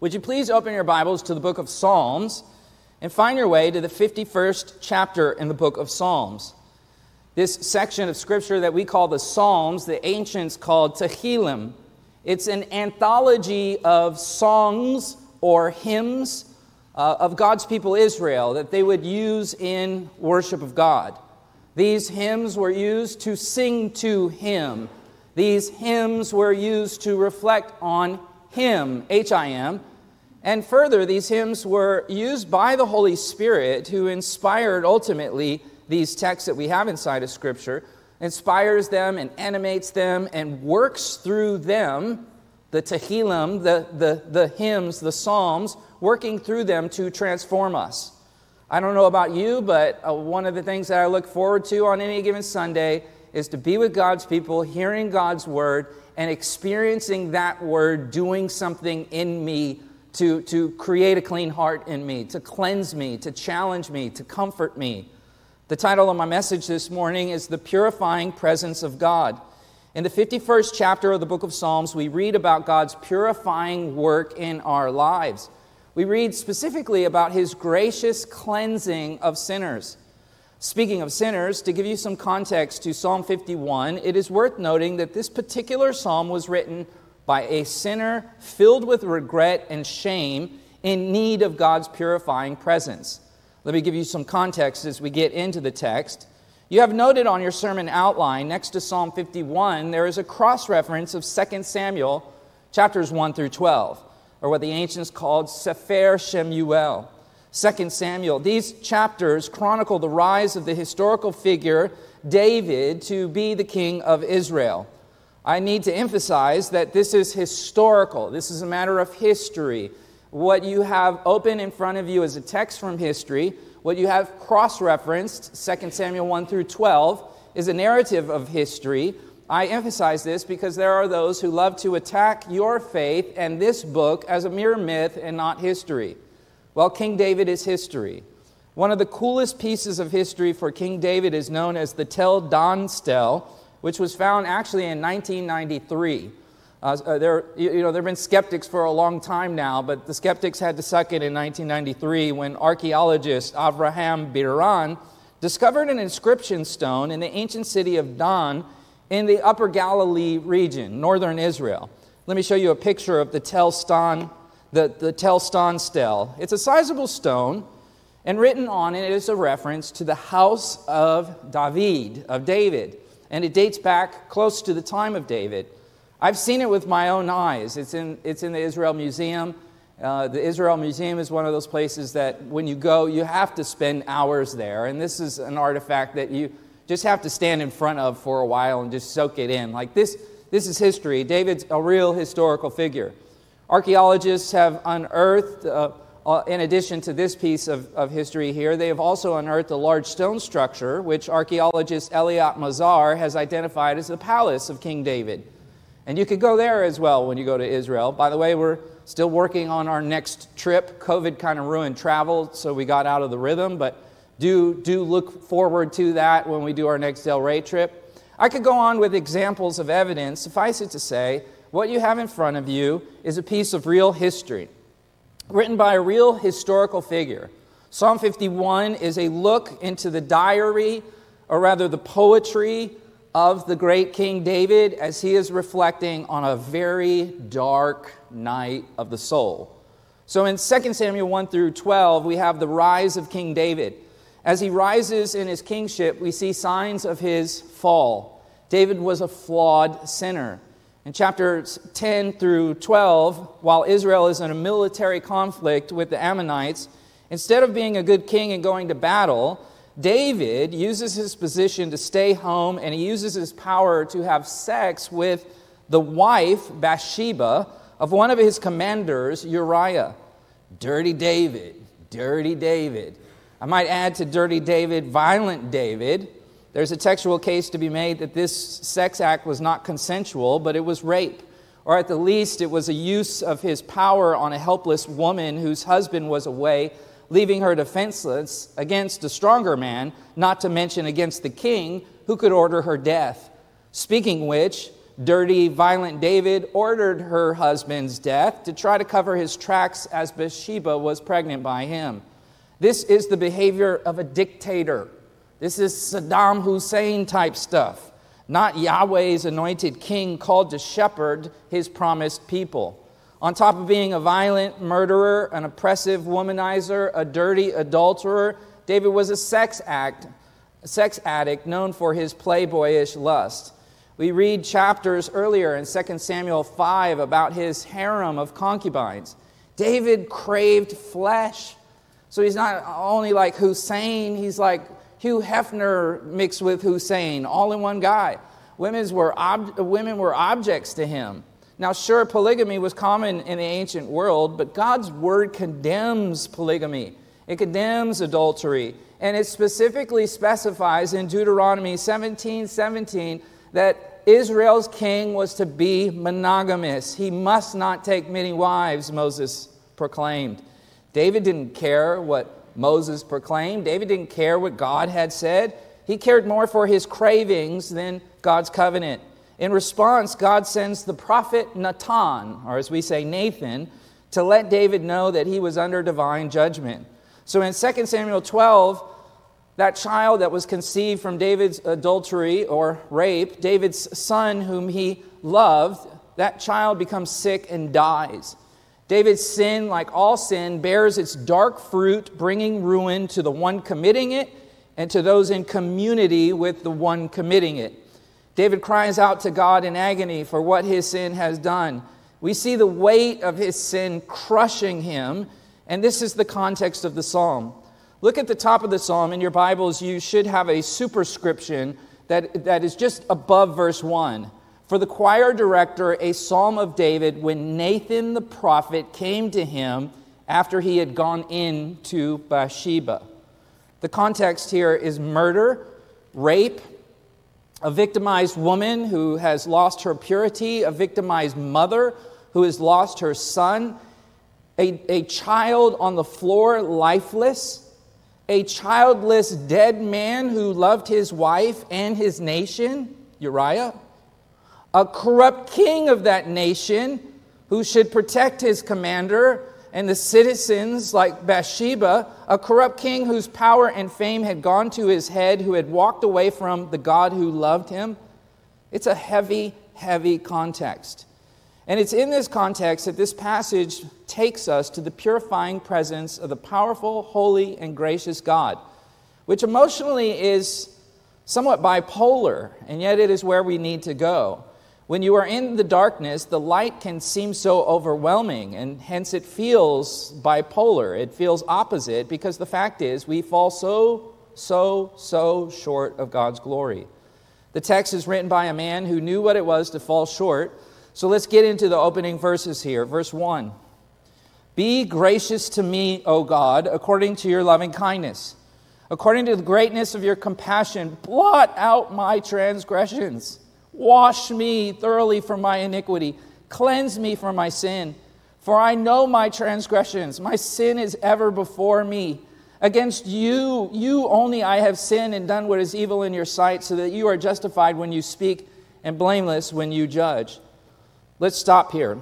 Would you please open your Bibles to the book of Psalms and find your way to the 51st chapter in the book of Psalms. This section of Scripture that we call the Psalms, the ancients called Tehillim. It's an anthology of songs or hymns of God's people Israel that they would use in worship of God. These hymns were used to sing to Him. These hymns were used to reflect on Him, H-I-M. And further, these hymns were used by the Holy Spirit, who inspired ultimately these texts that we have inside of Scripture, inspires them and animates them and works through them, the Tehillim, the hymns, the Psalms, working through them to transform us. I don't know about you, but one of the things that I look forward to on any given Sunday is to be with God's people, hearing God's Word, and experiencing that Word doing something in me to create a clean heart in me, to cleanse me, to challenge me, to comfort me. The title of my message this morning is The Purifying Presence of God. In the 51st chapter of the book of Psalms, we read about God's purifying work in our lives. We read specifically about His gracious cleansing of sinners. Speaking of sinners, to give you some context to Psalm 51, it is worth noting that this particular psalm was written by a sinner filled with regret and shame in need of God's purifying presence. Let me give you some context as we get into the text. You have noted on your sermon outline, next to Psalm 51, there is a cross-reference of 2 Samuel chapters 1 through 12. Or what the ancients called Sefer Shemuel, 2 Samuel. These chapters chronicle the rise of the historical figure David to be the king of Israel. I need to emphasize that this is historical. This is a matter of history. What you have open in front of you is a text from history. What you have cross-referenced, 2 Samuel 1 through 12, is a narrative of history. I emphasize this because there are those who love to attack your faith and this book as a mere myth and not history. Well, King David is history. One of the coolest pieces of history for King David is known as the Tel Dan Stele, which was found actually in 1993. There have been skeptics for a long time now, but the skeptics had to suck it in 1993 when archaeologist Avraham Biran discovered an inscription stone in the ancient city of Dan, in the Upper Galilee region, northern Israel. Let me show you a picture of the Tel Dan Stele. It's a sizable stone, and written on it is a reference to the house of David, and it dates back close to the time of David. I've seen it with my own eyes. It's in the Israel Museum. The Israel Museum is one of those places that when you go, you have to spend hours there, and this is an artifact that you just have to stand in front of for a while and just soak it in. Like this is history. David's a real historical figure. Archaeologists have unearthed, in addition to this piece of history here, they have also unearthed a large stone structure, which archaeologist Eilat Mazar has identified as the palace of King David. And you could go there as well when you go to Israel. By the way, we're still working on our next trip. COVID kind of ruined travel, so we got out of the rhythm, but do look forward to that when we do our next Del Rey trip. I could go on with examples of evidence. Suffice it to say, what you have in front of you is a piece of real history, written by a real historical figure. Psalm 51 is a look into the diary, or rather the poetry, of the great King David as he is reflecting on a very dark night of the soul. So in 2 Samuel 1 through 12, we have the rise of King David. As he rises in his kingship, we see signs of his fall. David was a flawed sinner. In chapters 10 through 12, while Israel is in a military conflict with the Ammonites, instead of being a good king and going to battle, David uses his position to stay home, and he uses his power to have sex with the wife, Bathsheba, of one of his commanders, Uriah. Dirty David, dirty David. I might add to dirty David, violent David. There's a textual case to be made that this sex act was not consensual, but it was rape. Or at the least, it was a use of his power on a helpless woman whose husband was away, leaving her defenseless against a stronger man, not to mention against the king, who could order her death. Speaking which, Dirty, violent David ordered her husband's death to try to cover his tracks as Bathsheba was pregnant by him. This is the behavior of a dictator. This is Saddam Hussein type stuff, not Yahweh's anointed king called to shepherd his promised people. On top of being a violent murderer, an oppressive womanizer, a dirty adulterer, David was a sex addict known for his playboyish lust. We read chapters earlier in 2 Samuel 5 about his harem of concubines. David craved flesh. So he's not only like Hussein, he's like Hugh Hefner mixed with Hussein, all in one guy. Women were objects to him. Now, sure, polygamy was common in the ancient world, but God's word condemns polygamy. It condemns adultery. And it specifically specifies in Deuteronomy 17:17 that Israel's king was to be monogamous. He must not take many wives, Moses proclaimed. David didn't care what Moses proclaimed. David didn't care what God had said. He cared more for his cravings than God's covenant. In response, God sends the prophet Nathan, or as we say, Nathan, to let David know that he was under divine judgment. So in 2 Samuel 12, that child that was conceived from David's adultery or rape, David's son whom he loved, that child becomes sick and dies. David's sin, like all sin, bears its dark fruit, bringing ruin to the one committing it and to those in community with the one committing it. David cries out to God in agony for what his sin has done. We see the weight of his sin crushing him, and this is the context of the psalm. Look at the top of the psalm. In your Bibles, you should have a superscription that is just above verse 1. For the choir director, a psalm of David, when Nathan the prophet came to him after he had gone in to Bathsheba. The context here is murder, rape, a victimized woman who has lost her purity, a victimized mother who has lost her son, a child on the floor, lifeless, a childless dead man who loved his wife and his nation, Uriah, a corrupt king of that nation who should protect his commander and the citizens like Bathsheba, a corrupt king whose power and fame had gone to his head, who had walked away from the God who loved him. It's a heavy, heavy context. And it's in this context that this passage takes us to the purifying presence of the powerful, holy, and gracious God, which emotionally is somewhat bipolar, and yet it is where we need to go. When you are in the darkness, the light can seem so overwhelming, and hence it feels bipolar. It feels opposite, because the fact is we fall so short of God's glory. The text is written by a man who knew what it was to fall short. So let's get into the opening verses here. Verse 1. Be gracious to me, O God, according to your loving kindness. According to the greatness of your compassion, blot out my transgressions. Wash me thoroughly from my iniquity. Cleanse me from my sin. For I know my transgressions. My sin is ever before me. Against you only I have sinned and done what is evil in your sight, so that you are justified when you speak and blameless when you judge. Let's stop here.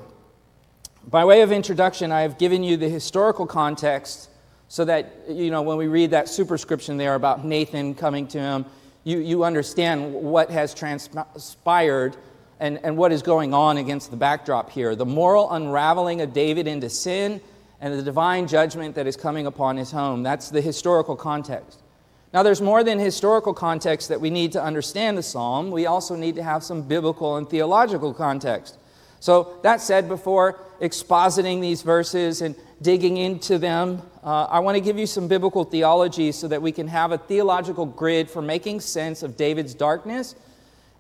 By way of introduction, I have given you the historical context so that, when we read that superscription there about Nathan coming to him, you understand what has transpired and what is going on against the backdrop here. The moral unraveling of David into sin and the divine judgment that is coming upon his home. That's the historical context. Now, there's more than historical context that we need to understand the psalm. We also need to have some biblical and theological context. So that said, before expositing these verses and digging into them, I want to give you some biblical theology so that we can have a theological grid for making sense of David's darkness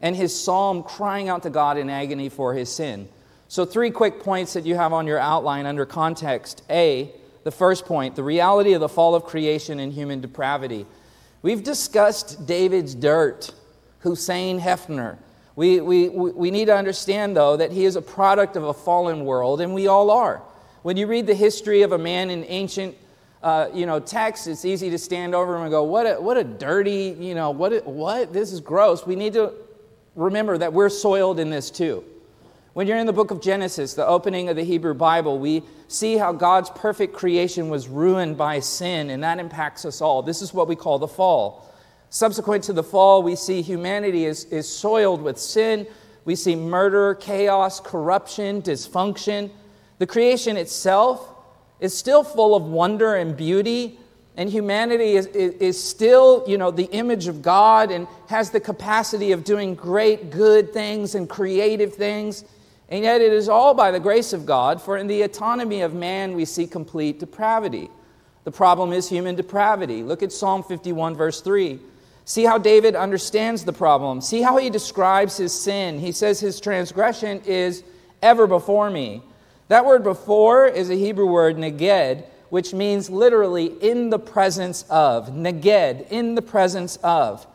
and his psalm crying out to God in agony for his sin. So 3 quick points that you have on your outline under context. A, the first point, the reality of the fall of creation and human depravity. We've discussed David's dirt, Hussein Hefner. We need to understand, though, that he is a product of a fallen world, and we all are. When you read the history of a man in ancient, texts, it's easy to stand over him and go, "What a dirty, what? This is gross." We need to remember that we're soiled in this too. When you're in the book of Genesis, the opening of the Hebrew Bible, we see how God's perfect creation was ruined by sin, and that impacts us all. This is what we call the fall. Subsequent to the fall, we see humanity is soiled with sin. We see murder, chaos, corruption, dysfunction. The creation itself is still full of wonder and beauty, and humanity is still, the image of God and has the capacity of doing great, good things and creative things. And yet it is all by the grace of God, for in the autonomy of man we see complete depravity. The problem is human depravity. Look at Psalm 51, verse 3. See how David understands the problem. See how he describes his sin. He says his transgression is ever before me. That word before is a Hebrew word, neged, which means literally in the presence of. Neged, in the presence of.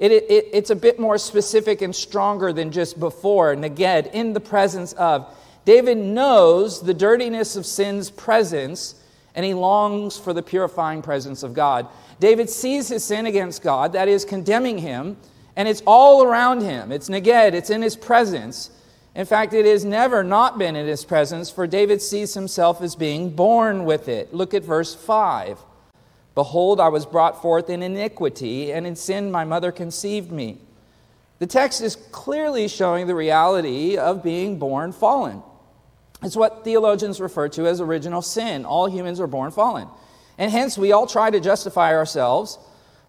It's a bit more specific and stronger than just before. Neged, in the presence of. David knows the dirtiness of sin's presence, and he longs for the purifying presence of God. David sees his sin against God, that is, condemning him, and it's all around him. It's neged, it's in his presence. In fact, it has never not been in his presence, for David sees himself as being born with it. Look at verse 5. Behold, I was brought forth in iniquity, and in sin my mother conceived me. The text is clearly showing the reality of being born fallen. It's what theologians refer to as original sin. All humans are born fallen. And hence, we all try to justify ourselves.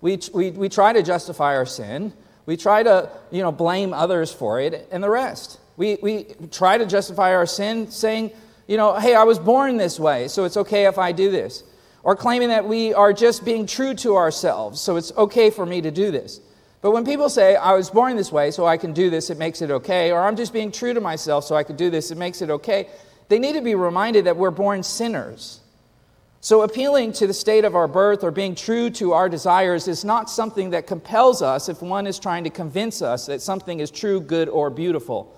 We try to justify our sin. We try to, blame others for it and the rest. We try to justify our sin saying, hey, I was born this way, so it's okay if I do this. Or claiming that we are just being true to ourselves, so it's okay for me to do this. But when people say, I was born this way, so I can do this, it makes it okay. Or I'm just being true to myself, so I can do this, it makes it okay. They need to be reminded that we're born sinners. So appealing to the state of our birth or being true to our desires is not something that compels us if one is trying to convince us that something is true, good, or beautiful.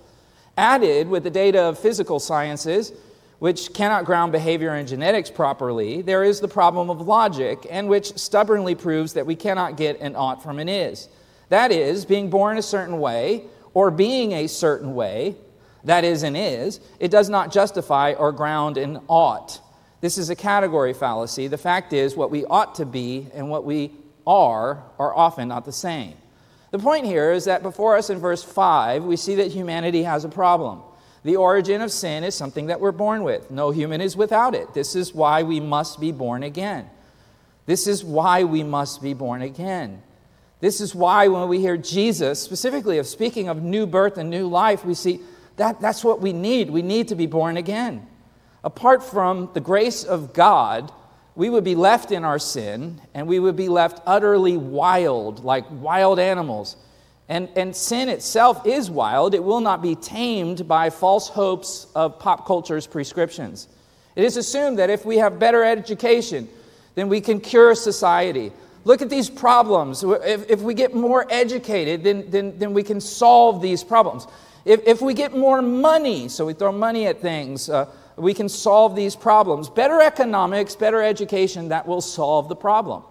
Added with the data of physical sciences, which cannot ground behavior in genetics properly, there is the problem of logic, and which stubbornly proves that we cannot get an ought from an is. That is, being born a certain way, or being a certain way, that is an is, it does not justify or ground an ought. This is a category fallacy. The fact is, what we ought to be and what we are often not the same. The point here is that before us in verse 5, we see that humanity has a problem. The origin of sin is something that we're born with. No human is without it. This is why we must be born again. This is why we must be born again. This is why when we hear Jesus, specifically of speaking of new birth and new life, we see that that's what we need. We need to be born again. Apart from the grace of God, we would be left in our sin, and we would be left utterly wild, like wild animals. And sin itself is wild. It will not be tamed by false hopes of pop culture's prescriptions. It is assumed that if we have better education, then we can cure society. Look at these problems. If we get more educated, then we can solve these problems. If we get more money, so we throw money at things, we can solve these problems. Better economics, better education, that will solve the problem.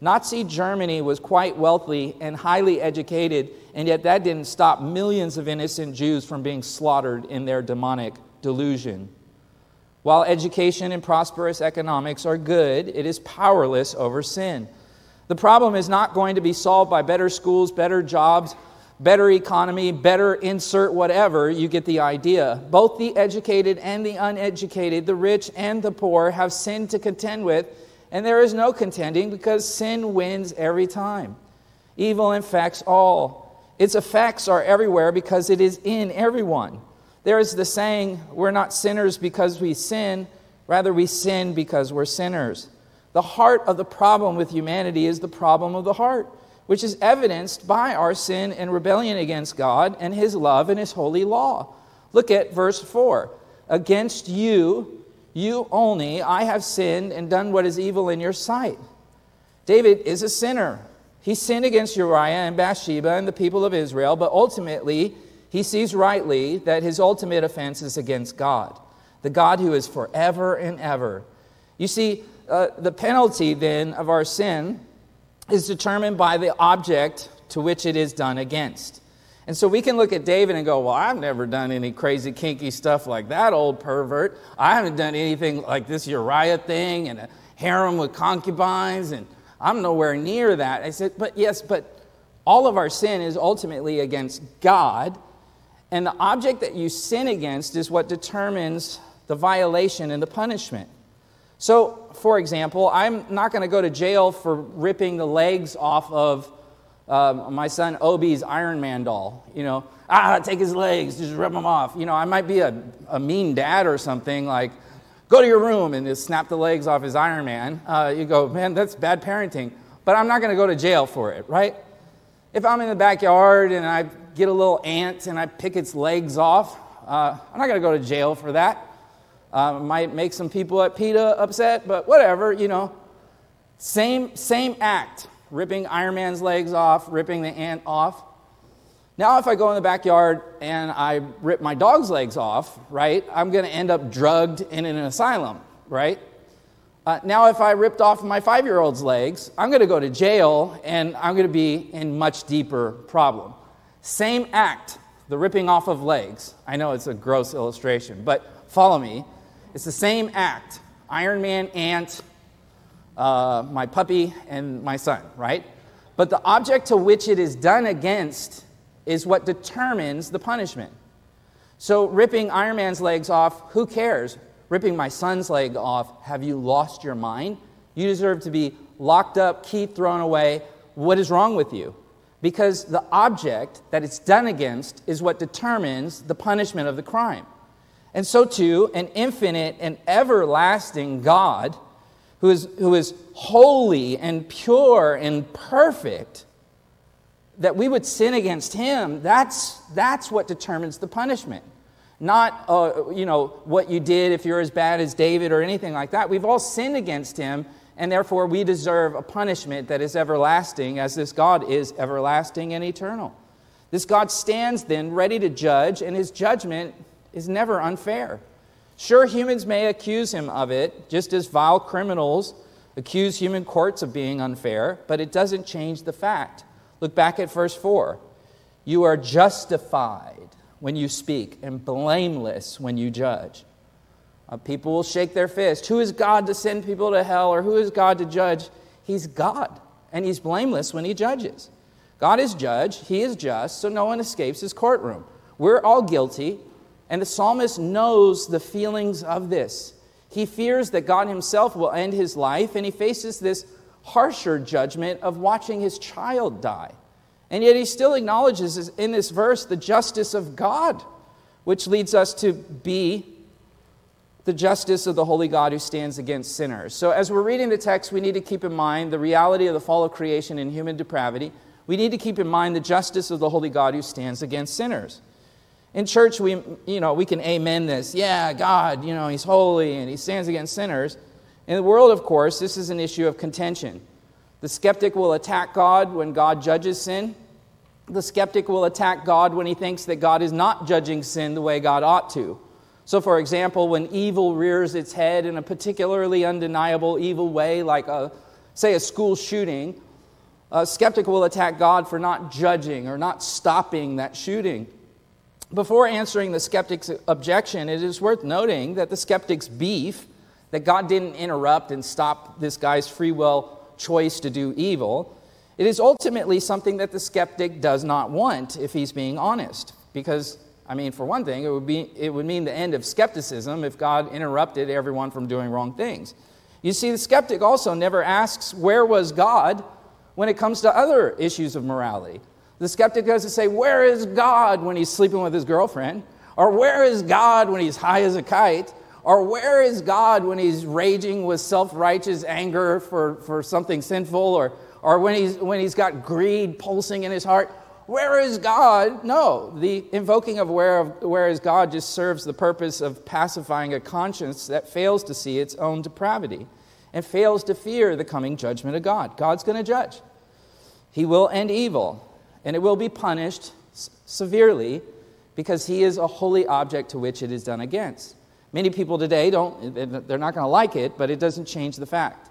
Nazi Germany was quite wealthy and highly educated, and yet that didn't stop millions of innocent Jews from being slaughtered in their demonic delusion. While education and prosperous economics are good, it is powerless over sin. The problem is not going to be solved by better schools, better jobs, better economy, better insert whatever, you get the idea. Both the educated and the uneducated, the rich and the poor have sin to contend with, and there is no contending because sin wins every time. Evil infects all. Its effects are everywhere because it is in everyone. There is the saying, we're not sinners because we sin, rather we sin because we're sinners. The heart of the problem with humanity is the problem of the heart, which is evidenced by our sin and rebellion against God and His love and His holy law. Look at verse 4. Against you, you only, I have sinned and done what is evil in your sight. David is a sinner. He sinned against Uriah and Bathsheba and the people of Israel, but ultimately he sees rightly that his ultimate offense is against God, the God who is forever and ever. You see, the penalty then of our sin is determined by the object to which it is done against. And so we can look at David and go, well, I've never done any crazy, kinky stuff like that old pervert. I haven't done anything like this Uriah thing and a harem with concubines, and I'm nowhere near that. I said, but yes, but all of our sin is ultimately against God, and the object that you sin against is what determines the violation and the punishment. So, for example, I'm not going to go to jail for ripping the legs off of my son Obi's Iron Man doll. You know, take his legs, just rip them off. You know, I might be a mean dad or something, like, go to your room and just snap the legs off his Iron Man. You go, man, that's bad parenting. But I'm not going to go to jail for it, right? If I'm in the backyard and I get a little ant and I pick its legs off, I'm not going to go to jail for that. Might make some people at PETA upset, but whatever, you know. Same act, ripping Iron Man's legs off, ripping the ant off. Now if I go in the backyard and I rip my dog's legs off, right, I'm going to end up drugged in an asylum, right? Now if I ripped off my 5-year-old's legs, I'm going to go to jail and I'm going to be in much deeper problem. Same act, the ripping off of legs. I know it's a gross illustration, but follow me. It's the same act. Iron Man, ant, my puppy, and my son, right? But the object to which it is done against is what determines the punishment. So ripping Iron Man's legs off, who cares? Ripping my son's leg off, have you lost your mind? You deserve to be locked up, key thrown away. What is wrong with you? Because the object that it's done against is what determines the punishment of the crime. And so too, an infinite and everlasting God, who is holy and pure and perfect, that we would sin against him, that's what determines the punishment. Not, what you did if you're as bad as David or anything like that. We've all sinned against him, and therefore we deserve a punishment that is everlasting, as this God is everlasting and eternal. This God stands then ready to judge, and his judgment is never unfair. Sure, humans may accuse him of it, just as vile criminals accuse human courts of being unfair, but it doesn't change the fact. Look back at verse 4. You are justified when you speak and blameless when you judge. People will shake their fist. Who is God to send people to hell, or who is God to judge? He's God, and he's blameless when he judges. God is judge, he is just, so no one escapes his courtroom. We're all guilty. And the psalmist knows the feelings of this. He fears that God himself will end his life, and he faces this harsher judgment of watching his child die. And yet he still acknowledges in this verse the justice of God, which leads us to be the justice of the holy God who stands against sinners. So as we're reading the text, we need to keep in mind the reality of the fall of creation and human depravity. We need to keep in mind the justice of the holy God who stands against sinners. In church, we can amen this. Yeah, God, he's holy and he stands against sinners. In the world, of course, this is an issue of contention. The skeptic will attack God when God judges sin. The skeptic will attack God when he thinks that God is not judging sin the way God ought to. So, for example, when evil rears its head in a particularly undeniable evil way, like, a school shooting, a skeptic will attack God for not judging or not stopping that shooting. Before answering the skeptic's objection, it is worth noting that the skeptic's beef, that God didn't interrupt and stop this guy's free will choice to do evil, it is ultimately something that the skeptic does not want if he's being honest. Because, for one thing, it would mean the end of skepticism if God interrupted everyone from doing wrong things. You see, the skeptic also never asks, where was God, when it comes to other issues of morality. The skeptic doesn't say, where is God when he's sleeping with his girlfriend? Or where is God when he's high as a kite? Or where is God when he's raging with self-righteous anger for something sinful? Or when he's got greed pulsing in his heart? Where is God? No, the invoking of where is God just serves the purpose of pacifying a conscience that fails to see its own depravity and fails to fear the coming judgment of God. God's going to judge. He will end evil. And it will be punished severely because he is a holy object to which it is done against. Many people today they're not going to like it, but it doesn't change the fact.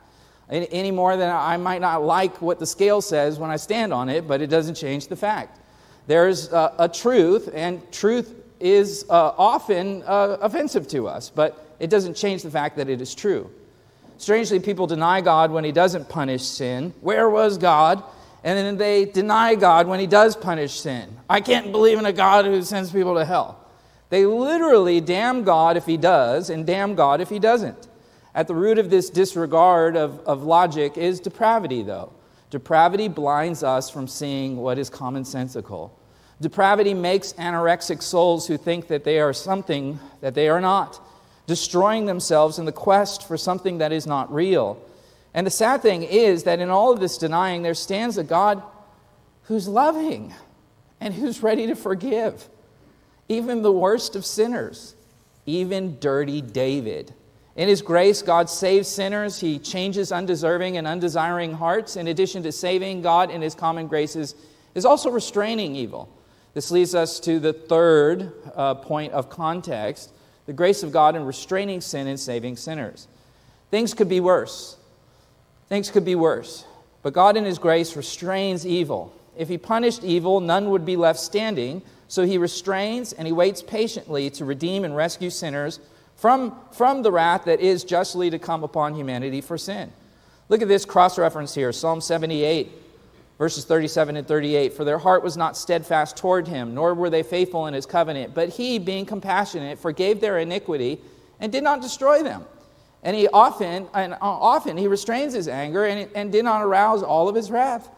Any more than I might not like what the scale says when I stand on it, but it doesn't change the fact. There's a truth, and truth is often offensive to us, but it doesn't change the fact that it is true. Strangely, people deny God when he doesn't punish sin. Where was God? And then they deny God when he does punish sin. I can't believe in a God who sends people to hell. They literally damn God if he does and damn God if he doesn't. At the root of this disregard of logic is depravity, though. Depravity blinds us from seeing what is commonsensical. Depravity makes anorexic souls who think that they are something that they are not, destroying themselves in the quest for something that is not real. And the sad thing is that in all of this denying, there stands a God who's loving and who's ready to forgive. Even the worst of sinners, even dirty David. In his grace, God saves sinners. He changes undeserving and undesiring hearts. In addition to saving, God in his common graces is also restraining evil. This leads us to the third point of context, the grace of God in restraining sin and saving sinners. Things could be worse. Things could be worse, but God in his grace restrains evil. If he punished evil, none would be left standing, so he restrains and he waits patiently to redeem and rescue sinners from the wrath that is justly to come upon humanity for sin. Look at this cross-reference here, Psalm 78, verses 37 and 38. For their heart was not steadfast toward him, nor were they faithful in his covenant. But he, being compassionate, forgave their iniquity and did not destroy them. And often he restrains his anger and did not arouse all of his wrath.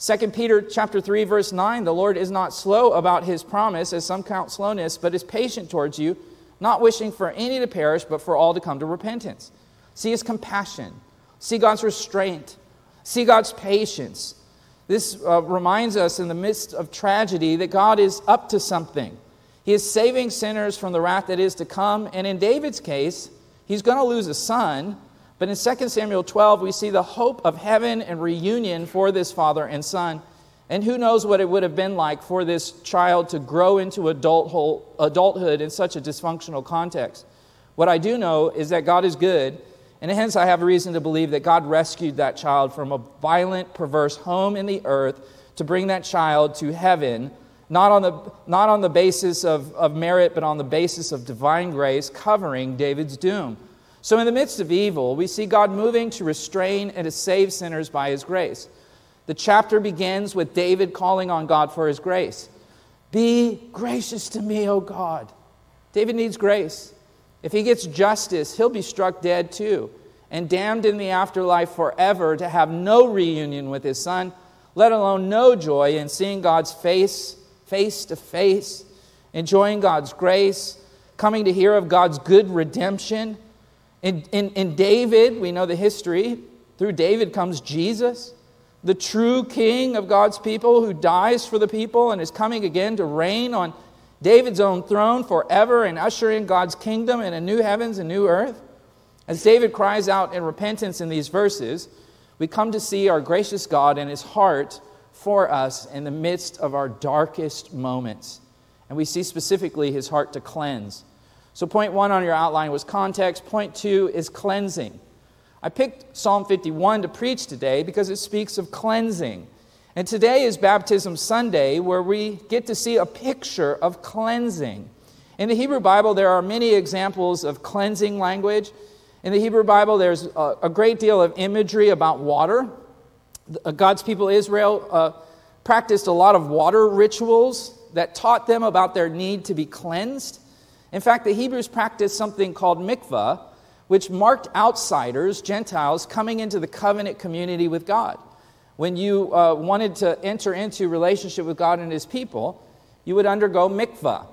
2 Peter chapter 3, verse 9, the Lord is not slow about his promise, as some count slowness, but is patient towards you, not wishing for any to perish, but for all to come to repentance. See his compassion. See God's restraint. See God's patience. This reminds us in the midst of tragedy that God is up to something. He is saving sinners from the wrath that is to come. And in David's case, he's going to lose a son, but in 2 Samuel 12, we see the hope of heaven and reunion for this father and son. And who knows what it would have been like for this child to grow into adulthood in such a dysfunctional context. What I do know is that God is good, and hence I have reason to believe that God rescued that child from a violent, perverse home in the earth to bring that child to heaven, not on the basis of merit, but on the basis of divine grace covering David's doom. So in the midst of evil, we see God moving to restrain and to save sinners by his grace. The chapter begins with David calling on God for his grace. Be gracious to me, O God. David needs grace. If he gets justice, he'll be struck dead too, and damned in the afterlife forever to have no reunion with his son, let alone no joy in seeing God's face to face, enjoying God's grace, coming to hear of God's good redemption. In David, we know the history, through David comes Jesus, the true king of God's people who dies for the people and is coming again to reign on David's own throne forever and usher in God's kingdom in a new heavens and new earth. As David cries out in repentance in these verses, we come to see our gracious God and his heart for us in the midst of our darkest moments. And we see specifically his heart to cleanse. So point one on your outline was context. Point two is cleansing. I picked Psalm 51 to preach today because it speaks of cleansing. And today is Baptism Sunday, where we get to see a picture of cleansing. In the Hebrew Bible, there are many examples of cleansing language. In the Hebrew Bible, there's a great deal of imagery about water. God's people Israel practiced a lot of water rituals that taught them about their need to be cleansed. In fact, the Hebrews practiced something called mikvah, which marked outsiders, Gentiles, coming into the covenant community with God. When you wanted to enter into relationship with God and his people, you would undergo mikvah.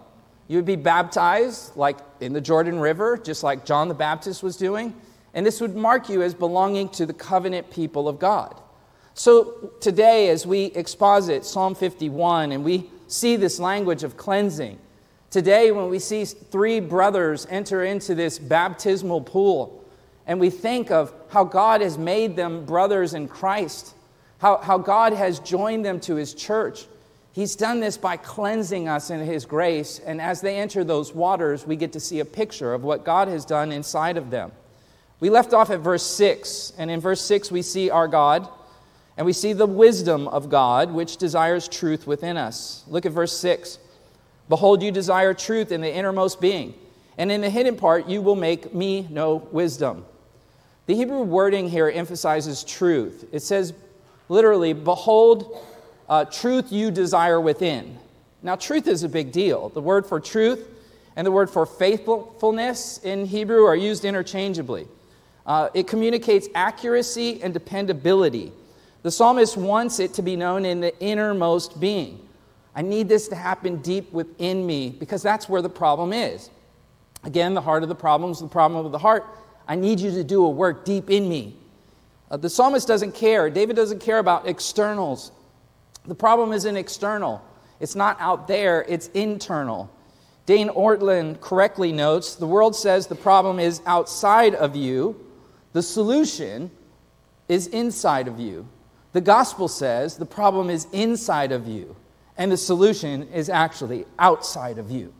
You would be baptized, like in the Jordan River, just like John the Baptist was doing. And this would mark you as belonging to the covenant people of God. So today, as we exposit Psalm 51 and we see this language of cleansing, today when we see three brothers enter into this baptismal pool and we think of how God has made them brothers in Christ, how God has joined them to his church, he's done this by cleansing us in his grace. And as they enter those waters, we get to see a picture of what God has done inside of them. We left off at verse 6, and in verse 6 we see our God And we see the wisdom of God, which desires truth within us. Look at verse 6. Behold, you desire truth in the innermost being, and in the hidden part you will make me know wisdom. The Hebrew wording here emphasizes truth. It says literally, behold, truth you desire within. Now, truth is a big deal. The word for truth and the word for faithfulness in Hebrew are used interchangeably. It communicates accuracy and dependability. The psalmist wants it to be known in the innermost being. I need this to happen deep within me, because that's where the problem is. Again, the heart of the problem is the problem of the heart. I need you to do a work deep in me. The psalmist doesn't care. David doesn't care about externals. The problem isn't external. It's not out there. It's internal. Dane Ortlund correctly notes, the world says the problem is outside of you. The solution is inside of you. The gospel says the problem is inside of you, and the solution is actually outside of you.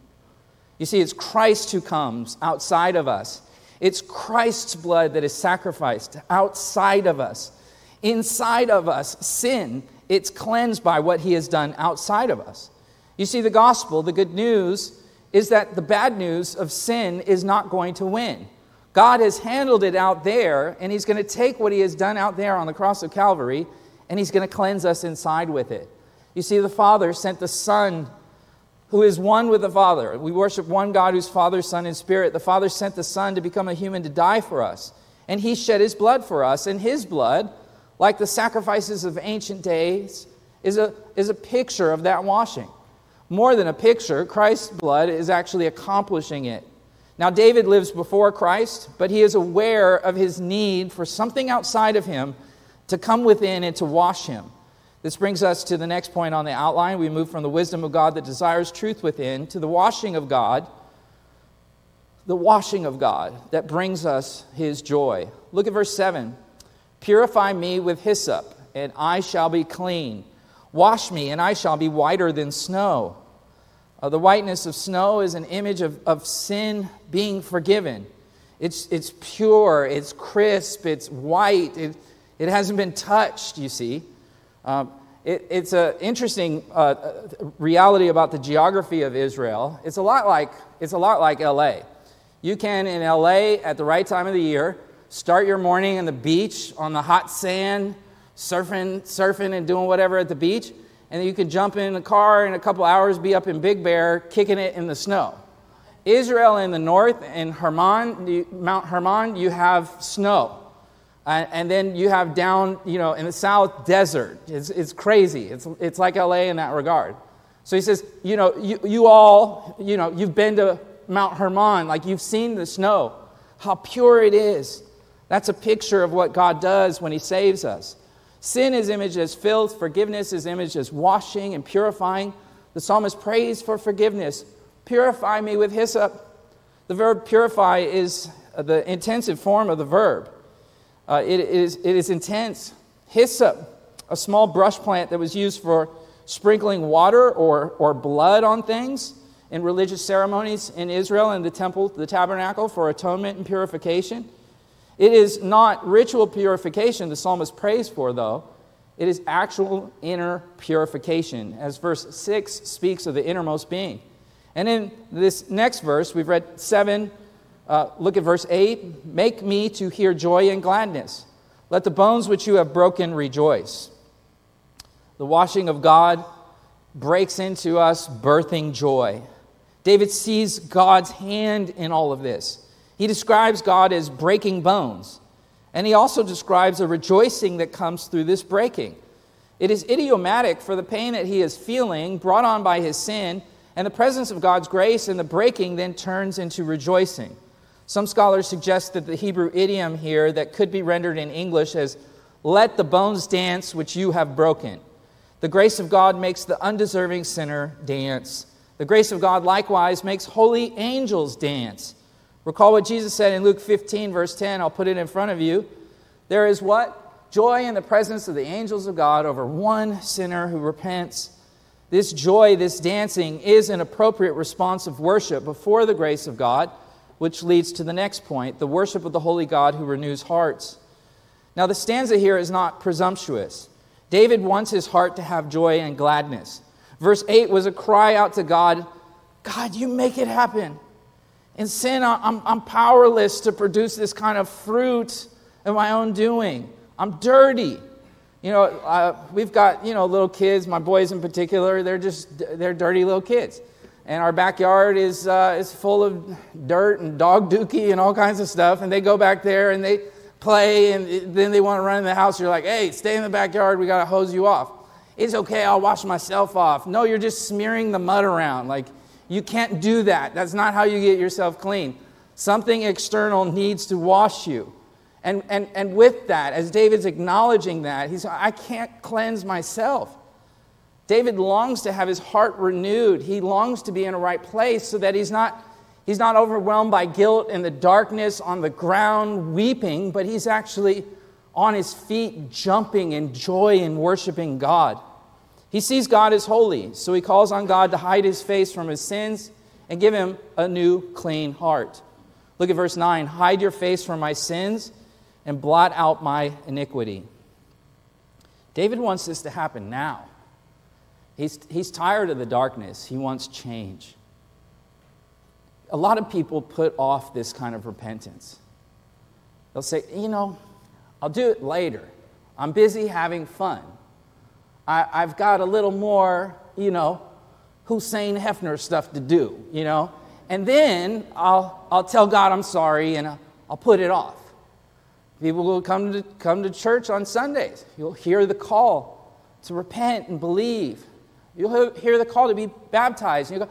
You see, it's Christ who comes outside of us. It's Christ's blood that is sacrificed outside of us. Inside of us, sin, it's cleansed by what he has done outside of us. You see, the gospel, the good news, is that the bad news of sin is not going to win. God has handled it out there, and he's going to take what he has done out there on the cross of Calvary, and he's going to cleanse us inside with it. You see, the Father sent the Son, who is one with the Father. We worship one God who's Father, Son, and Spirit. The Father sent the Son to become a human to die for us, and he shed his blood for us. And his blood, like the sacrifices of ancient days, is a picture of that washing. More than a picture, Christ's blood is actually accomplishing it. Now, David lives before Christ, but he is aware of his need for something outside of him to come within and to wash him. This brings us to the next point on the outline. We move from the wisdom of God that desires truth within to the washing of God, the washing of God that brings us his joy. Look at verse 7. Purify me with hyssop, and I shall be clean. Wash me, and I shall be whiter than snow. The whiteness of snow is an image of sin being forgiven. It's pure, it's crisp, it's white, it hasn't been touched, you see. It's an interesting reality about the geography of Israel. It's a lot like LA. You can, in LA, at the right time of the year, start your morning on the beach, on the hot sand, surfing and doing whatever at the beach. And you can jump in a car and in a couple hours be up in Big Bear kicking it in the snow. Israel in the north, in Hermon, Mount Hermon, you have snow. And then you have down, in the south, desert. It's crazy. It's like LA in that regard. So he says, you all, you've been to Mount Hermon, like you've seen the snow, how pure it is. That's a picture of what God does when he saves us. Sin is imaged as filth, forgiveness is imaged as washing and purifying. The psalmist prays for forgiveness. Purify me with hyssop. The verb purify is the intensive form of the verb. It is intense. Hyssop, a small brush plant that was used for sprinkling water or blood on things in religious ceremonies in Israel, in the temple, the tabernacle, for atonement and purification. It is not ritual purification the psalmist prays for, though. It is actual inner purification, as verse 6 speaks of the innermost being. And in this next verse, we've read 7, look at verse 8. Make me to hear joy and gladness. Let the bones which you have broken rejoice. The washing of God breaks into us, birthing joy. David sees God's hand in all of this. He describes God as breaking bones, and he also describes a rejoicing that comes through this breaking. It is idiomatic for the pain that he is feeling, brought on by his sin, and the presence of God's grace in the breaking then turns into rejoicing. Some scholars suggest that the Hebrew idiom here that could be rendered in English as, let the bones dance which you have broken. The grace of God makes the undeserving sinner dance. The grace of God likewise makes holy angels dance. Recall what Jesus said in Luke 15, verse 10. I'll put it in front of you. There is what? Joy in the presence of the angels of God over one sinner who repents. This joy, this dancing, is an appropriate response of worship before the grace of God, which leads to the next point, the worship of the holy God who renews hearts. Now, the stanza here is not presumptuous. David wants his heart to have joy and gladness. Verse 8 was a cry out to God, God, you make it happen. In sin, I'm powerless to produce this kind of fruit of my own doing. I'm dirty. You know, we've got, little kids, my boys in particular, they're dirty little kids. And our backyard is full of dirt and dog dookie and all kinds of stuff. And they go back there and they play, and then they want to run in the house. You're like, hey, stay in the backyard. We got to hose you off. It's okay. I'll wash myself off. No, you're just smearing the mud around. Like, you can't do that. That's not how you get yourself clean. Something external needs to wash you. And with that, as David's acknowledging that, he's, I can't cleanse myself. David longs to have his heart renewed. He longs to be in a right place so that he's not overwhelmed by guilt and the darkness on the ground weeping, but he's actually on his feet jumping in joy and worshiping God. He sees God as holy, so he calls on God to hide his face from his sins and give him a new, clean heart. Look at verse 9. Hide your face from my sins and blot out my iniquity. David wants this to happen now. He's tired of the darkness. He wants change. A lot of people put off this kind of repentance. They'll say, I'll do it later. I'm busy having fun. I've got a little more, Hussein Hefner stuff to do, And then I'll tell God I'm sorry and I'll put it off. People will come to church on Sundays. You'll hear the call to repent and believe. You'll hear the call to be baptized. And you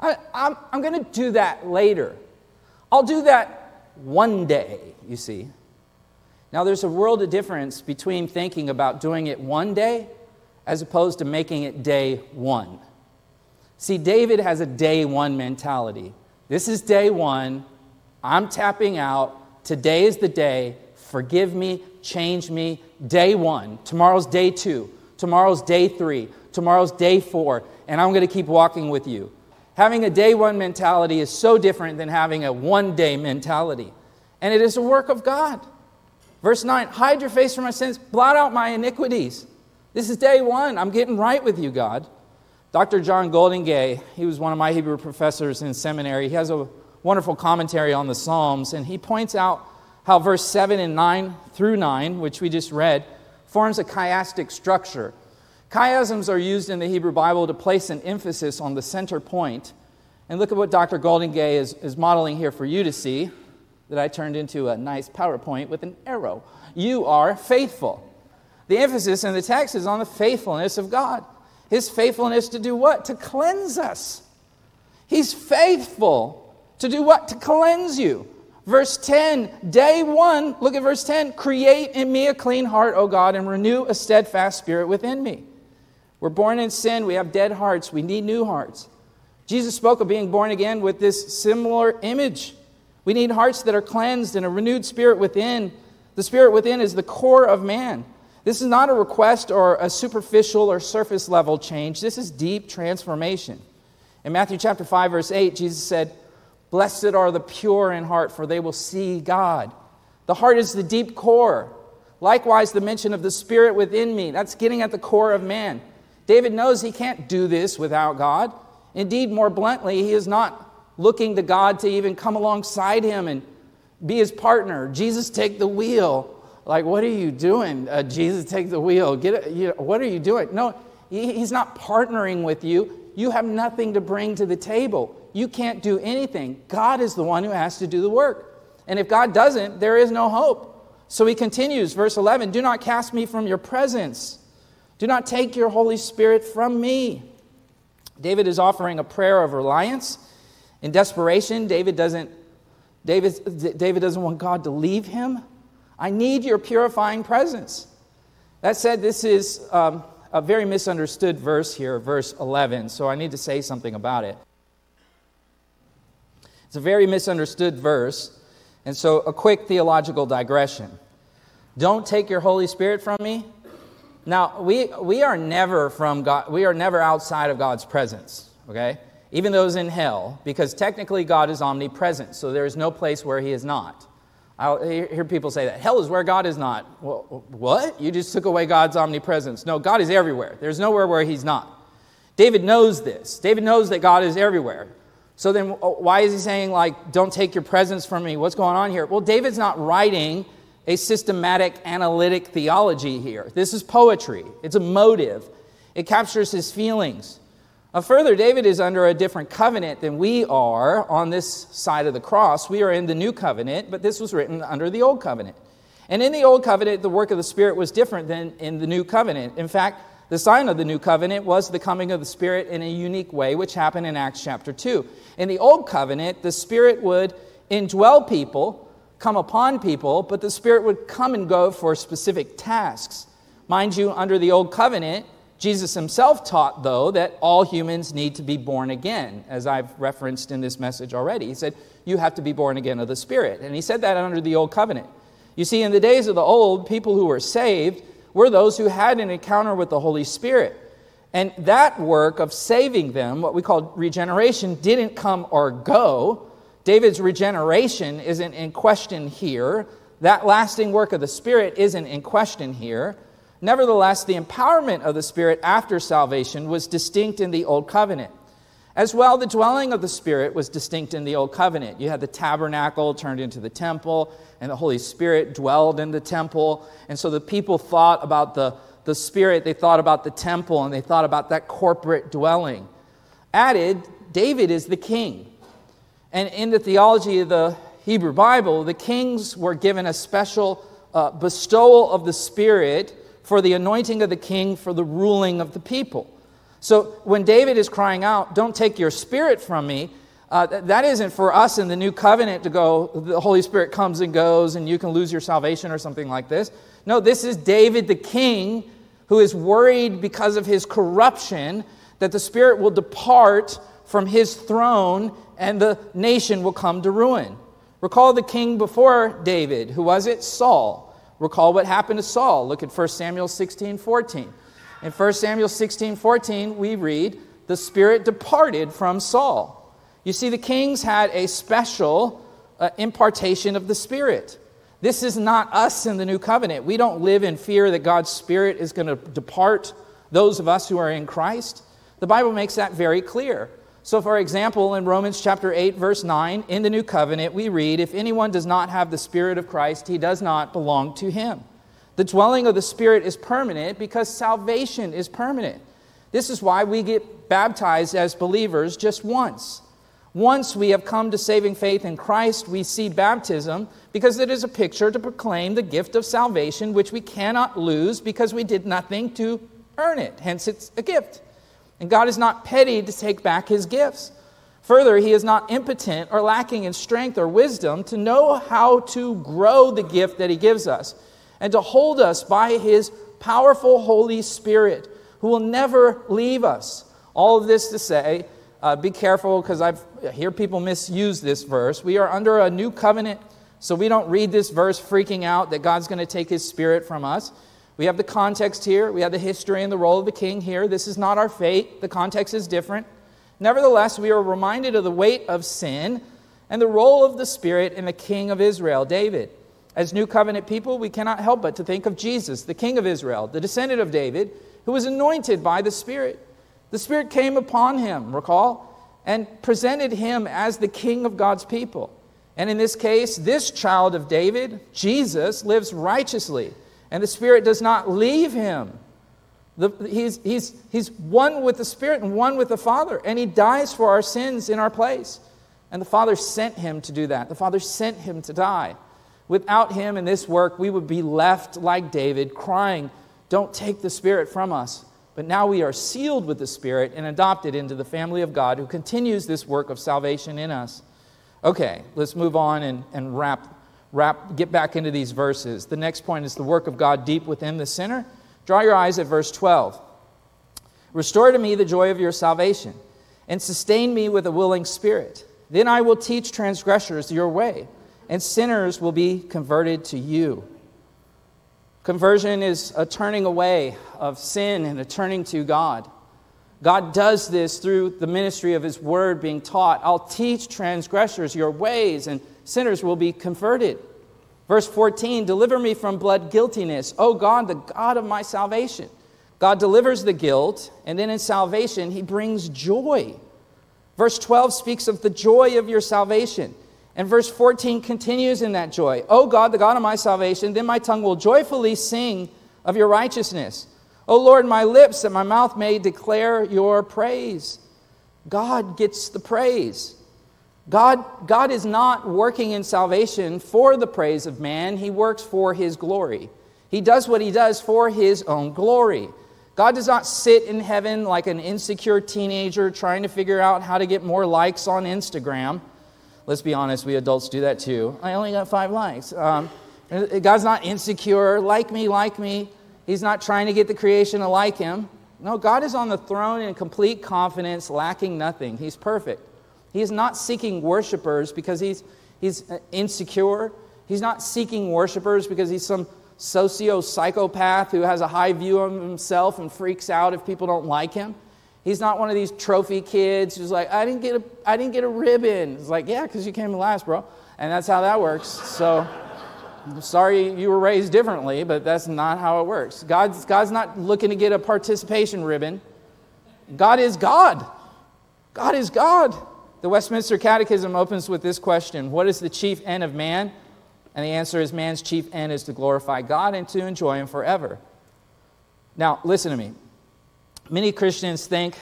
go, I'm going to do that later. I'll do that one day, you see. Now, there's a world of difference between thinking about doing it one day as opposed to making it day one. See, David has a day one mentality. This is day one. I'm tapping out. Today is the day. Forgive me. Change me. Day one. Tomorrow's day two. Tomorrow's day three. Tomorrow's day four. And I'm going to keep walking with you. Having a day one mentality is so different than having a one-day mentality. And it is a work of God. Verse 9, hide your face from my sins, blot out my iniquities. This is day one. I'm getting right with you, God. Dr. John Goldingay, he was one of my Hebrew professors in seminary. He has a wonderful commentary on the Psalms, and he points out how verse 7 and 9 through 9, which we just read, forms a chiastic structure. Chiasms are used in the Hebrew Bible to place an emphasis on the center point. And look at what Dr. Goldingay is modeling here for you to see, that I turned into a nice PowerPoint with an arrow. You are faithful. The emphasis in the text is on the faithfulness of God. His faithfulness to do what? To cleanse us. He's faithful to do what? To cleanse you. Verse 10, day 1, look at verse 10. Create in me a clean heart, O God, and renew a steadfast spirit within me. We're born in sin. We have dead hearts. We need new hearts. Jesus spoke of being born again with this similar image. We need hearts that are cleansed and a renewed spirit within. The spirit within is the core of man. This is not a request or a superficial or surface level change. This is deep transformation. In Matthew chapter 5, verse 8, Jesus said, blessed are the pure in heart, for they will see God. The heart is the deep core. Likewise, the mention of the spirit within me. That's getting at the core of man. David knows he can't do this without God. Indeed, more bluntly, he is not looking to God to even come alongside him and be his partner. Jesus, take the wheel. Like, what are you doing? Jesus, take the wheel. What are you doing? No, he's not partnering with you. You have nothing to bring to the table. You can't do anything. God is the one who has to do the work. And if God doesn't, there is no hope. So he continues, verse 11, do not cast me from your presence. Do not take your Holy Spirit from me. David is offering a prayer of reliance. In desperation, David doesn't want God to leave him. I need your purifying presence. That said, this is a very misunderstood verse here, verse 11, so I need to say something about it. It's a very misunderstood verse, and so a quick theological digression. Don't take your Holy Spirit from me. Now, we are never from God. We are never outside of God's presence, okay? Even those in hell, because technically God is omnipresent, so there is no place where he is not. I hear people say that. Hell is where God is not. Well, what? You just took away God's omnipresence. No, God is everywhere. There's nowhere where he's not. David knows this. David knows that God is everywhere. So then why is he saying, like, don't take your presence from me? What's going on here? Well, David's not writing a systematic analytic theology here. This is poetry. It's a motive. It captures his feelings. Further, David is under a different covenant than we are on this side of the cross. We are in the new covenant, but this was written under the old covenant. And in the old covenant, the work of the Spirit was different than in the new covenant. In fact, the sign of the new covenant was the coming of the Spirit in a unique way, which happened in Acts chapter 2. In the old covenant, the Spirit would indwell people, come upon people, but the Spirit would come and go for specific tasks. Mind you, under the old covenant, Jesus himself taught, though, that all humans need to be born again, as I've referenced in this message already. He said, you have to be born again of the Spirit. And he said that under the old covenant. You see, in the days of the old, people who were saved were those who had an encounter with the Holy Spirit. And that work of saving them, what we call regeneration, didn't come or go. David's regeneration isn't in question here. That lasting work of the Spirit isn't in question here. Nevertheless, the empowerment of the Spirit after salvation was distinct in the Old Covenant. As well, the dwelling of the Spirit was distinct in the Old Covenant. You had the tabernacle turned into the temple, and the Holy Spirit dwelled in the temple. And so the people thought about the Spirit, they thought about the temple, and they thought about that corporate dwelling. Added, David is the king. And in the theology of the Hebrew Bible, the kings were given a special bestowal of the Spirit for the anointing of the king, for the ruling of the people. So when David is crying out, don't take your Spirit from me, that isn't for us in the new covenant to go, the Holy Spirit comes and goes and you can lose your salvation or something like this. No, this is David the king who is worried because of his corruption that the Spirit will depart from his throne and the nation will come to ruin. Recall the king before David. Who was it? Saul. Recall what happened to Saul. Look at 1 Samuel 16:14. In 1 Samuel 16:14, we read, the Spirit departed from Saul. You see, the kings had a special impartation of the Spirit. This is not us in the new covenant. We don't live in fear that God's Spirit is going to depart those of us who are in Christ. The Bible makes that very clear. So, for example, in Romans chapter 8, verse 9, in the New Covenant, we read, if anyone does not have the Spirit of Christ, he does not belong to him. The dwelling of the Spirit is permanent because salvation is permanent. This is why we get baptized as believers just once. Once we have come to saving faith in Christ, we see baptism because it is a picture to proclaim the gift of salvation, which we cannot lose because we did nothing to earn it. Hence, it's a gift. And God is not petty to take back his gifts. Further, he is not impotent or lacking in strength or wisdom to know how to grow the gift that he gives us and to hold us by his powerful Holy Spirit who will never leave us. All of this to say, be careful because I hear people misuse this verse. We are under a new covenant, so we don't read this verse freaking out that God's going to take his Spirit from us. We have the context here. We have the history and the role of the king here. This is not our fate. The context is different. Nevertheless, we are reminded of the weight of sin and the role of the Spirit in the king of Israel, David. As New Covenant people, we cannot help but to think of Jesus, the king of Israel, the descendant of David, who was anointed by the Spirit. The Spirit came upon him, recall, and presented him as the king of God's people. And in this case, this child of David, Jesus, lives righteously. And the Spirit does not leave him. He's one with the Spirit and one with the Father. And he dies for our sins in our place. And the Father sent him to do that. The Father sent him to die. Without him in this work, we would be left like David, crying, don't take the Spirit from us. But now we are sealed with the Spirit and adopted into the family of God who continues this work of salvation in us. Okay, let's move on and get back into these verses. The next point is the work of God deep within the sinner. Draw your eyes at verse 12. Restore to me the joy of your salvation, and sustain me with a willing spirit. Then I will teach transgressors your way, and sinners will be converted to you. Conversion is a turning away of sin and a turning to God. God does this through the ministry of his word being taught. I'll teach transgressors your ways, and sinners will be converted. Verse 14, deliver me from blood guiltiness, O God, the God of my salvation. God delivers the guilt, and then in salvation, he brings joy. Verse 12 speaks of the joy of your salvation. And verse 14 continues in that joy. O God, the God of my salvation, then my tongue will joyfully sing of your righteousness. O Lord, my lips, that my mouth may declare your praise. God gets the praise. God is not working in salvation for the praise of man. He works for his glory. He does what he does for his own glory. God does not sit in heaven like an insecure teenager trying to figure out how to get more likes on Instagram. Let's be honest, we adults do that too. I only got 5 likes. God's not insecure, like me. He's not trying to get the creation to like him. No, God is on the throne in complete confidence, lacking nothing. He's perfect. He is not seeking worshipers because he's insecure. He's not seeking worshipers because he's some socio-psychopath who has a high view of himself and freaks out if people don't like him. He's not one of these trophy kids who's like, I didn't get a ribbon. It's like, yeah, because you came last, bro. And that's how that works. So I'm sorry you were raised differently, but that's not how it works. God's not looking to get a participation ribbon. God is God. God is God. The Westminster Catechism opens with this question: what is the chief end of man? And the answer is, man's chief end is to glorify God and to enjoy him forever. Now, listen to me. Many Christians think,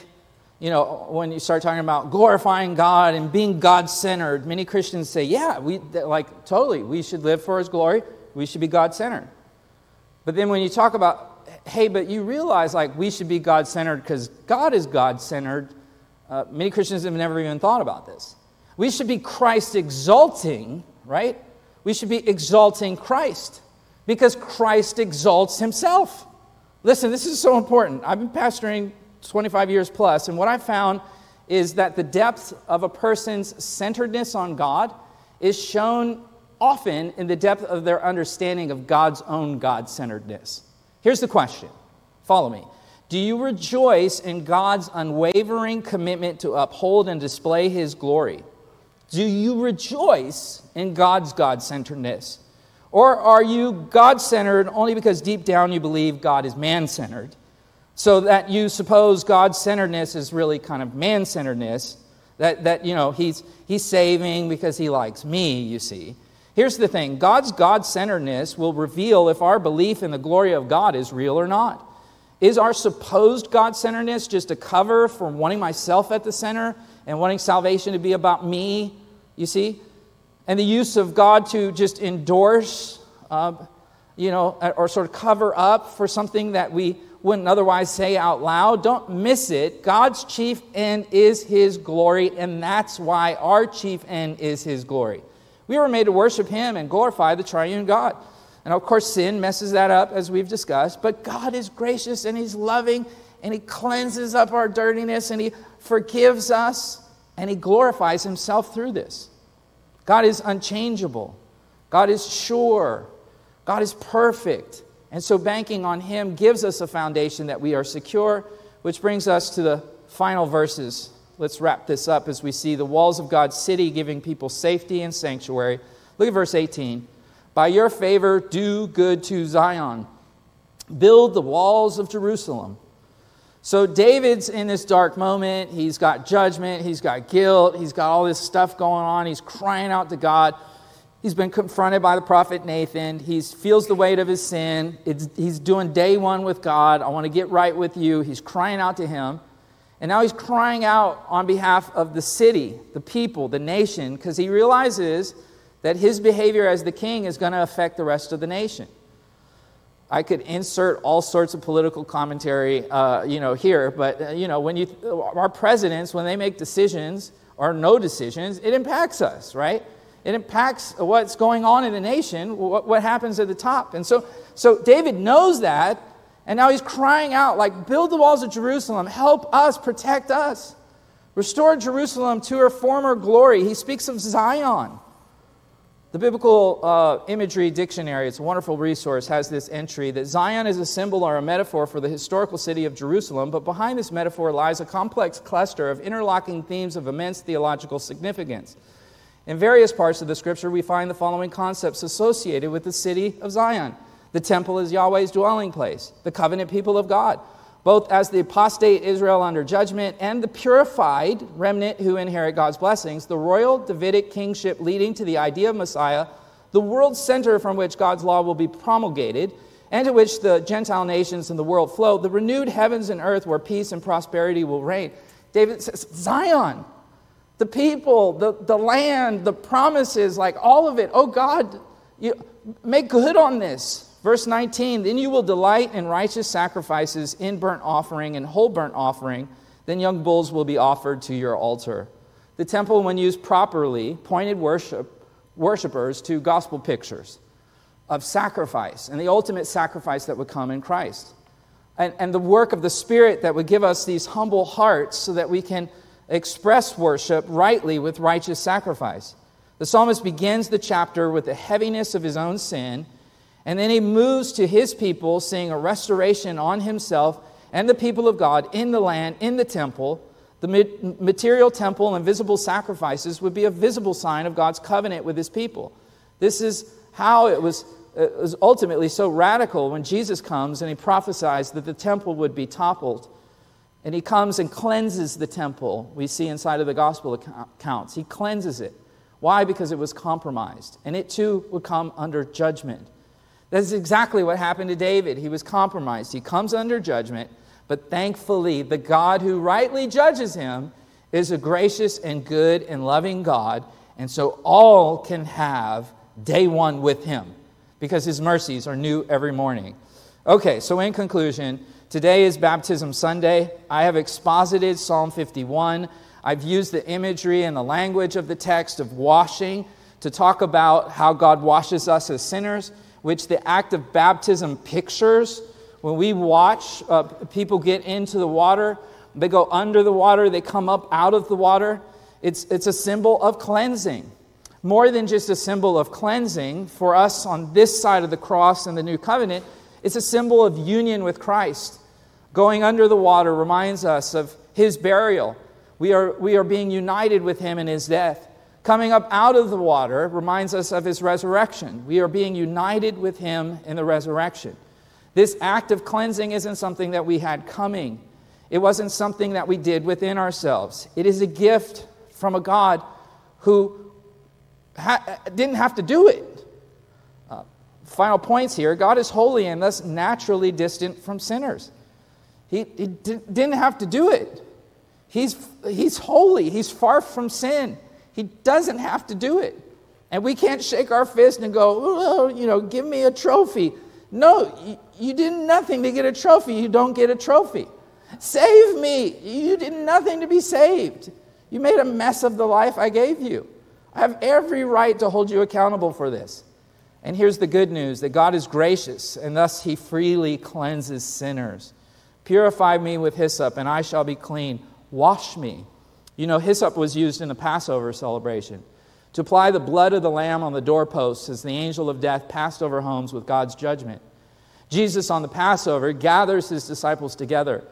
when you start talking about glorifying God and being God-centered, many Christians say, yeah, we should live for his glory. We should be God-centered. But then when you talk about, hey, but you realize, we should be God-centered because God is God-centered, many Christians have never even thought about this. We should be Christ-exalting, right? We should be exalting Christ because Christ exalts himself. Listen, this is so important. I've been pastoring 25 years plus, and what I found is that the depth of a person's centeredness on God is shown often in the depth of their understanding of God's own God-centeredness. Here's the question. Follow me. Do you rejoice in God's unwavering commitment to uphold and display his glory? Do you rejoice in God's God-centeredness? Or are you God-centered only because deep down you believe God is man-centered, so that you suppose God-centeredness is really kind of man-centeredness, that he's saving because he likes me, you see. Here's the thing. God's God-centeredness will reveal if our belief in the glory of God is real or not. Is our supposed God-centeredness just a cover for wanting myself at the center and wanting salvation to be about me, you see? And the use of God to just endorse, or sort of cover up for something that we wouldn't otherwise say out loud. Don't miss it. God's chief end is his glory, and that's why our chief end is his glory. We were made to worship him and glorify the triune God. And of course, sin messes that up, as we've discussed. But God is gracious, and he's loving, and he cleanses up our dirtiness, and he forgives us, and he glorifies himself through this. God is unchangeable. God is sure. God is perfect. And so banking on him gives us a foundation that we are secure, which brings us to the final verses. Let's wrap this up as we see the walls of God's city giving people safety and sanctuary. Look at verse 18. By your favor, do good to Zion. Build the walls of Jerusalem. So David's in this dark moment. He's got judgment. He's got guilt. He's got all this stuff going on. He's crying out to God. He's been confronted by the prophet Nathan. He feels the weight of his sin. He's doing day one with God. I want to get right with you. He's crying out to him. And now he's crying out on behalf of the city, the people, the nation, because he realizes that his behavior as the king is going to affect the rest of the nation. I could insert all sorts of political commentary, here, but, our presidents, when they make decisions or no decisions, it impacts us, right? It impacts what's going on in the nation, what happens at the top. And so David knows that, and now he's crying out, build the walls of Jerusalem, help us, protect us, restore Jerusalem to her former glory. He speaks of Zion. The Biblical Imagery Dictionary, it's a wonderful resource, has this entry that Zion is a symbol or a metaphor for the historical city of Jerusalem, but behind this metaphor lies a complex cluster of interlocking themes of immense theological significance. In various parts of the scripture, we find the following concepts associated with the city of Zion. The temple is Yahweh's dwelling place, the covenant people of God, both as the apostate Israel under judgment and the purified remnant who inherit God's blessings, the royal Davidic kingship leading to the idea of Messiah, the world center from which God's law will be promulgated, and to which the Gentile nations and the world flow, the renewed heavens and earth where peace and prosperity will reign. David says, Zion, the people, the land, the promises, like all of it. Oh God, you make good on this. Verse 19, then you will delight in righteous sacrifices, in burnt offering and whole burnt offering. Then young bulls will be offered to your altar. The temple, when used properly, pointed worshipers to gospel pictures of sacrifice and the ultimate sacrifice that would come in Christ. And the work of the Spirit that would give us these humble hearts so that we can express worship rightly with righteous sacrifice. The psalmist begins the chapter with the heaviness of his own sin, and then he moves to his people, seeing a restoration on himself and the people of God in the land, in the temple. The material temple and visible sacrifices would be a visible sign of God's covenant with his people. This is how it was ultimately so radical when Jesus comes and he prophesies that the temple would be toppled. And he comes and cleanses the temple, we see inside of the gospel accounts. He cleanses it. Why? Because it was compromised. And it too would come under judgment. That's exactly what happened to David. He was compromised. He comes under judgment, but thankfully the God who rightly judges him is a gracious and good and loving God. And so all can have day one with him, because his mercies are new every morning. Okay, so in conclusion, today is Baptism Sunday. I have exposited Psalm 51. I've used the imagery and the language of the text of washing to talk about how God washes us as sinners, which the act of baptism pictures. When we watch people get into the water, they go under the water, they come up out of the water. It's a symbol of cleansing. More than just a symbol of cleansing for us on this side of the cross and the new covenant, it's a symbol of union with Christ. Going under the water reminds us of his burial. We are being united with him in his death. Coming up out of the water reminds us of his resurrection. We are being united with him in the resurrection. This act of cleansing isn't something that we had coming. It wasn't something that we did within ourselves. It is a gift from a God who didn't have to do it. Final points here. God is holy and thus naturally distant from sinners. He didn't have to do it. He's holy. He's far from sin. He doesn't have to do it. And we can't shake our fist and go, oh, give me a trophy. No, you did nothing to get a trophy. You don't get a trophy. Save me. You did nothing to be saved. You made a mess of the life I gave you. I have every right to hold you accountable for this. And here's the good news, that God is gracious, and thus he freely cleanses sinners. Purify me with hyssop, and I shall be clean. Wash me. Hyssop was used in the Passover celebration to apply the blood of the lamb on the doorposts as the angel of death passed over homes with God's judgment. Jesus on the Passover gathers his disciples together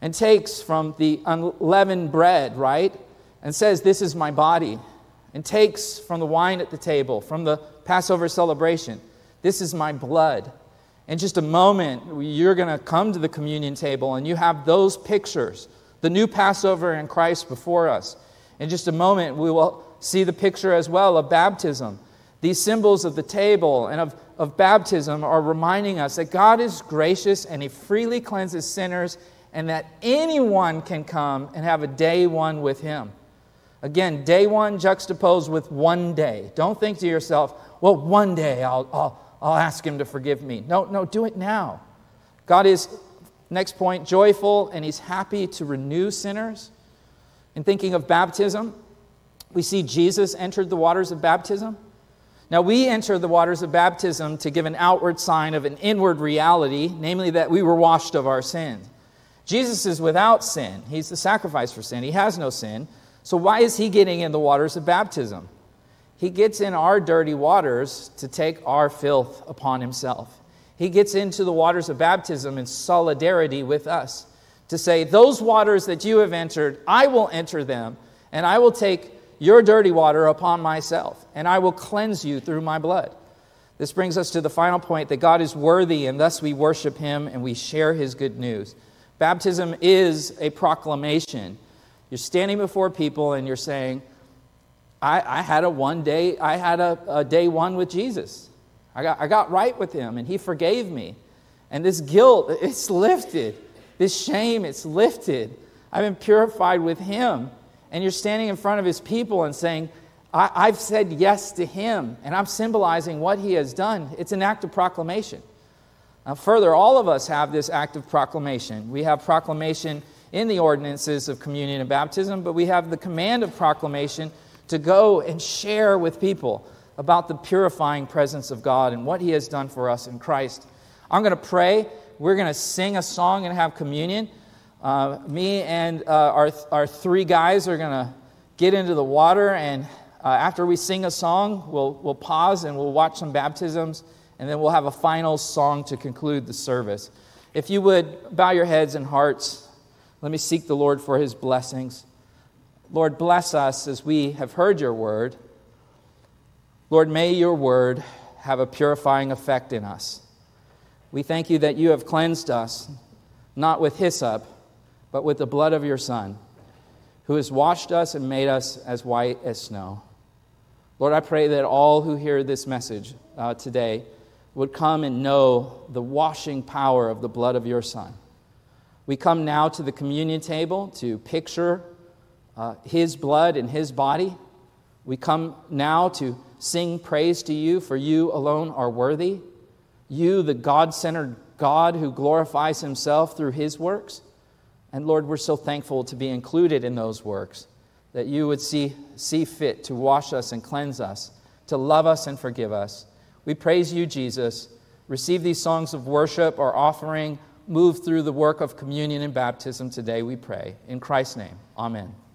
and takes from the unleavened bread, right, and says, this is my body. And takes from the wine at the table, from the Passover celebration, this is my blood. In just a moment, you're going to come to the communion table and you have those pictures, the new Passover and Christ before us. In just a moment, we will see the picture as well of baptism. These symbols of the table and of baptism are reminding us that God is gracious and he freely cleanses sinners, and that anyone can come and have a day one with him. Again, day one juxtaposed with one day. Don't think to yourself, well, one day I'll ask him to forgive me. No, do it now. God is, next point, joyful, and he's happy to renew sinners. In thinking of baptism, we see Jesus entered the waters of baptism. Now, we enter the waters of baptism to give an outward sign of an inward reality, namely that we were washed of our sins. Jesus is without sin. He's the sacrifice for sin. He has no sin. So why is he getting in the waters of baptism? He gets in our dirty waters to take our filth upon himself. He gets into the waters of baptism in solidarity with us to say, those waters that you have entered, I will enter them, and I will take your dirty water upon myself, and I will cleanse you through my blood." This brings us to the final point, that God is worthy, and thus we worship him and we share his good news. Baptism is a proclamation. You're standing before people and you're saying, I had a day one with Jesus. I got right with him and he forgave me. And this guilt, it's lifted. This shame, it's lifted. I've been purified with him. And you're standing in front of his people and saying, I've said yes to him. And I'm symbolizing what he has done. It's an act of proclamation. Now, further, all of us have this act of proclamation. We have proclamation in the ordinances of communion and baptism, but we have the command of proclamation to go and share with people about the purifying presence of God and what he has done for us in Christ. I'm going to pray. We're going to sing a song and have communion. Me and our three guys are going to get into the water, and after we sing a song, we'll pause and we'll watch some baptisms, and then we'll have a final song to conclude the service. If you would, bow your heads and hearts. Let me seek the Lord for his blessings. Lord, bless us as we have heard your word. Lord, may your word have a purifying effect in us. We thank you that you have cleansed us, not with hyssop, but with the blood of your Son, who has washed us and made us as white as snow. Lord, I pray that all who hear this message today would come and know the washing power of the blood of your Son. We come now to the communion table to picture his blood and his body. We come now to sing praise to you, for you alone are worthy. You, the God-centered God who glorifies himself through his works. And Lord, we're so thankful to be included in those works, that you would see fit to wash us and cleanse us, to love us and forgive us. We praise you, Jesus. Receive these songs of worship, our offering. Move through the work of communion and baptism today, we pray. In Christ's name, amen.